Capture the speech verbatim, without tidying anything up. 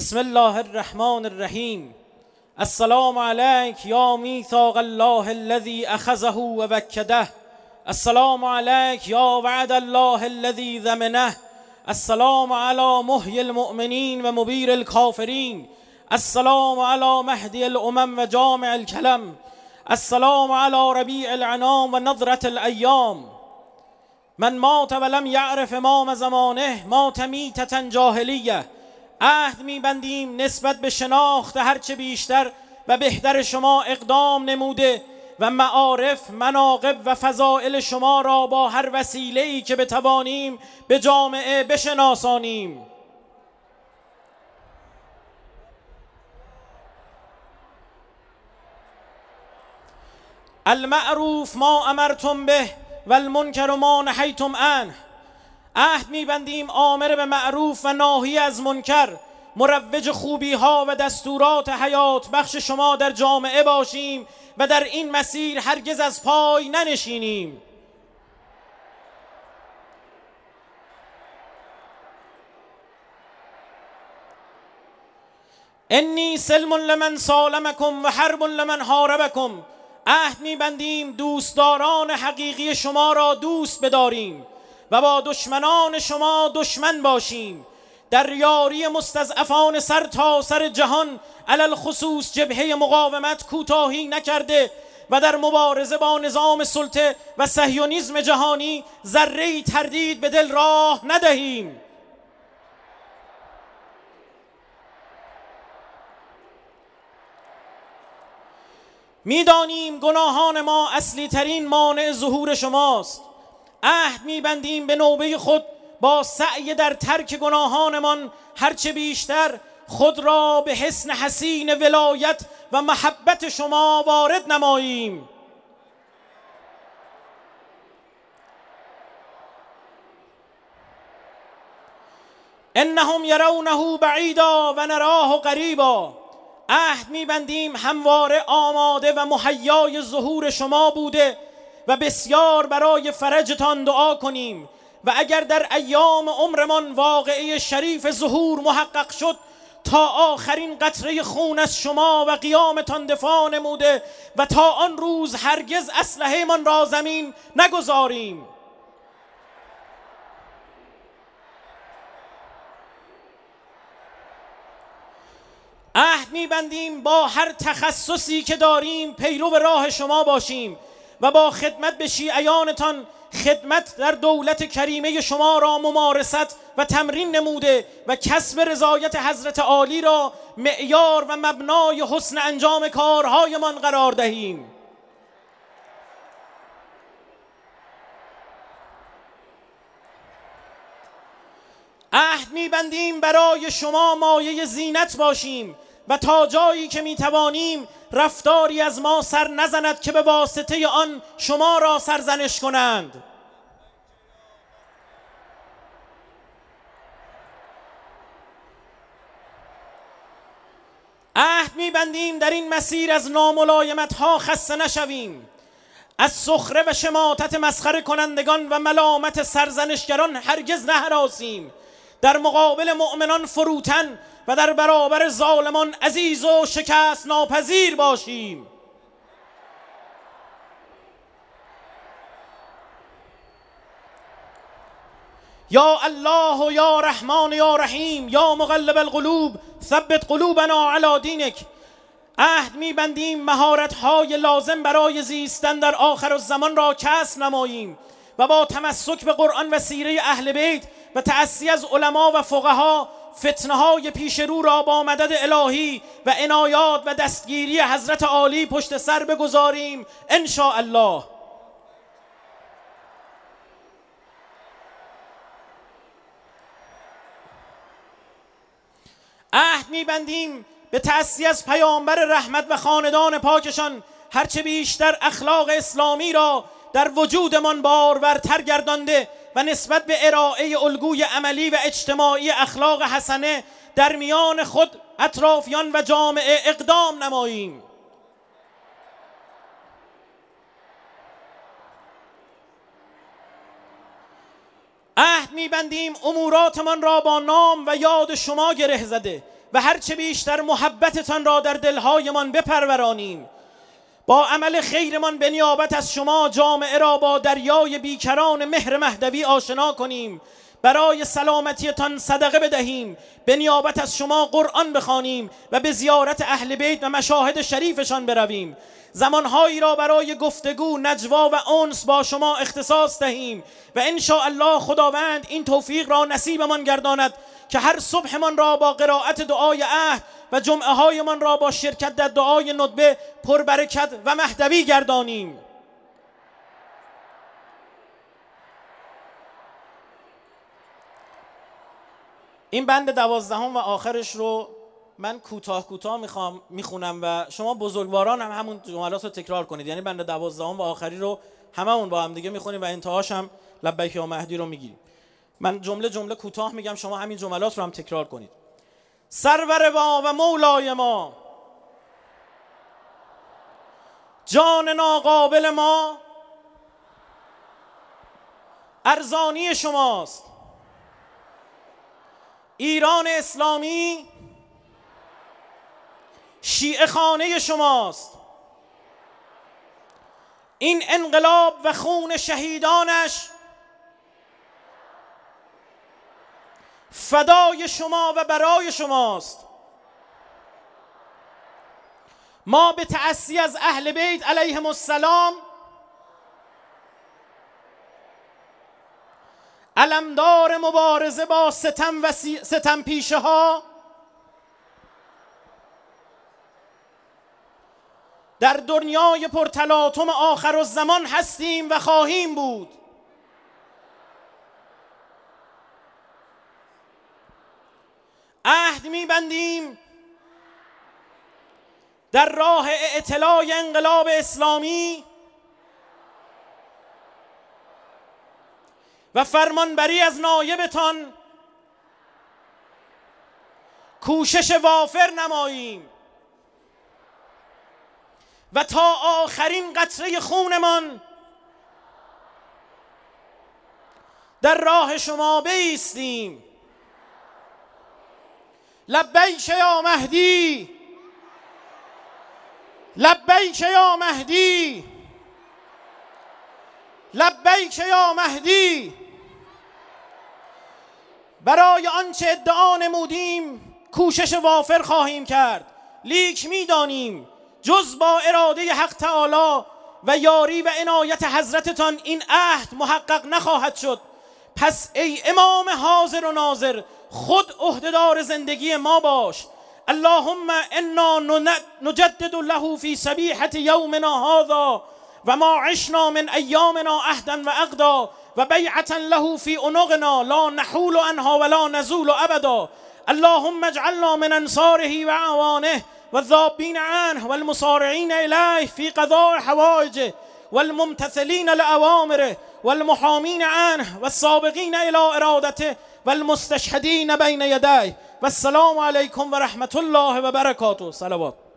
بسم الله الرحمن الرحیم. السلام علیک یا میثاق الله الذی اخذه و وکده. السلام علیک یا وعد الله الذی ضمنه. السلام علی محی المؤمنین و مبیر الکافرین. السلام علی مهدی الامم و جامع الکلم. السلام علی ربیع الانام و نظرة الایام. من مات ولم یعرف امام زمانه مات میتة جاهلیه. عهد میبندیم نسبت به شناخت هرچه بیشتر و بهتر شما اقدام نموده و معارف، مناقب و فضائل شما را با هر وسیله‌ای که بتوانیم به جامعه بشناسانیم. المعروف ما امرتم به و المنکر ما نهیتم عنه. عهد میبندیم آمر به معروف و ناهی از منکر، مروج خوبی ها و دستورات حیات بخش شما در جامعه باشیم و در این مسیر هرگز از پای ننشینیم. انی سلم لمن سالمکم و حرب لمن حاربکم. عهد میبندیم دوستداران حقیقی شما را دوست بداریم و با دشمنان شما دشمن باشیم. در یاری مستضعفان سر تا سر جهان، علل خصوص جبهه مقاومت، کوتاهی نکرده و در مبارزه با نظام سلطه و صهیونیسم جهانی ذره‌ای تردید به دل راه ندهیم. میدانیم گناهان ما اصلی ترین مانع ظهور شماست. عهد میبندیم به نوبه خود با سعی در ترک گناهانمان هرچه بیشتر خود را به حسن حسین ولایت و محبت شما وارد نماییم. انهم یرونه بعیدا و نراه قریبا. عهد میبندیم همواره آماده و مهیای ظهور شما بوده و بسیار برای فرجتان دعا کنیم و اگر در ایام عمرمان واقعه شریف ظهور محقق شد، تا آخرین قطره خون از شما و قیامتان دفاع نموده و تا آن روز هرگز اسلحه‌مان را زمین نگذاریم. عهد می‌بندیم با هر تخصصی که داریم پیرو راه شما باشیم و با خدمت به شیعیانتان خدمت در دولت کریمه شما را ممارست و تمرین نموده و کسب رضایت حضرت عالی را معیار و مبنای حسن انجام کارهایمان قرار دهیم. عهد می‌بندیم برای شما مایه زینت باشیم و تا جایی که می‌توانیم رفتاری از ما سر نزند که به واسطه آن شما را سرزنش کنند. عهد می‌بندیم در این مسیر از ناملایمت‌ها خسته نشویم، از سخره و شماتت مسخره کنندگان و ملامت سرزنشگران هرگز نهراسیم، در مقابل مؤمنان فروتن و در برابر ظالمان عزیز و شکست ناپذیر باشیم. یا الله و یا رحمان یا رحیم یا مقلب القلوب ثبت قلوبنا علی دینک. عهد میبندیم مهارت‌های لازم برای زیستن در آخر الزمان را کسب نماییم و با تمسک به قرآن و سیره اهل بیت و تأسی از علما و فقها فتنه‌های پیش رو را با مدد الهی و عنایات و دستگیری حضرت عالی پشت سر بگذاریم ان شاء الله. عهد میبندیم به تأسی از پیامبر رحمت و خاندان پاکشان هرچه بیشتر اخلاق اسلامی را در وجودمان بارورتر گردانده و نسبت به ارائه الگوی عملی و اجتماعی اخلاق حسنه در میان خود، اطرافیان و جامعه اقدام نماییم. عهد میبندیم اموراتمان را با نام و یاد شما گره زده و هرچه بیشتر محبتتان را در دلهایمان بپرورانیم. با عمل خیرمان به نیابت از شما جامعه را با دریای بیکران مهر مهدوی آشنا کنیم. برای سلامتیتان صدقه بدهیم، به نیابت از شما قرآن بخوانیم و به زیارت اهل بیت و مشاهد شریفشان برویم. زمانهایی را برای گفتگو، نجوا و انس با شما اختصاص دهیم و ان شاء الله خداوند این توفیق را نصیبمان گرداند که هر صبحمان را با قرائت دعای عهد و جمعه هایمان را با شرکت در دعای ندبه پربرکت و مهدوی گردانیم. این بند دوازدهم و آخرش رو من کوتاه کوتاه میخوام میخونم و شما بزرگواران هم همون جملات رو تکرار کنید. یعنی بند دوازدهم و آخری رو هممون با هم دیگه میخونیم و انتهاش هم لبیک یا مهدی رو میگیم. من جمله جمله کوتاه میگم، شما همین جملات رو هم تکرار کنید. سرور ما و مولای ما، جان ناقابل ما ارزانی شماست. ایران اسلامی شیعه خانه شماست. این انقلاب و خون شهیدانش فدای شما و برای شماست. ما به تعصی از اهل بیت علیهم السلام علمدار مبارزه با ستم و ستم پیشه ها در دنیای پرتلاطم آخرالزمان هستیم و خواهیم بود. عهد می‌بندیم در راه اطلاع انقلاب اسلامی و فرمانبری از نایبتان کوشش وافر نماییم و تا آخرین قطره خونمان در راه شما بایستیم. لبیک یا مهدی، لبیک یا مهدی، لبیک یا مهدی. برای آنچه ادعا نمودیم کوشش وافر خواهیم کرد، لیک میدانیم جز با اراده حق تعالی و یاری و عنایت حضرتتان این عهد محقق نخواهد شد. پس ای امام حاضر و ناظر، خود عهدهدار زندگی ما باش. اللهم انا نجدد له فی صبیحة یومنا هذا و ما عشنا من ایامنا عهدا و عقدا و بیعة له فی عنقنا لا نحول عنها ولا نزول ابدا. اللهم اجعلنا من انصاره و اعوانه والذابین عنه والمصارعین الیه فی قضاء حوائجه والممتثلین لأوامره والمحامین عنه والسابقین الی ارادته والمستشهدین بین یدیه. والسلام علیکم و رحمت الله و برکاته. صلوات.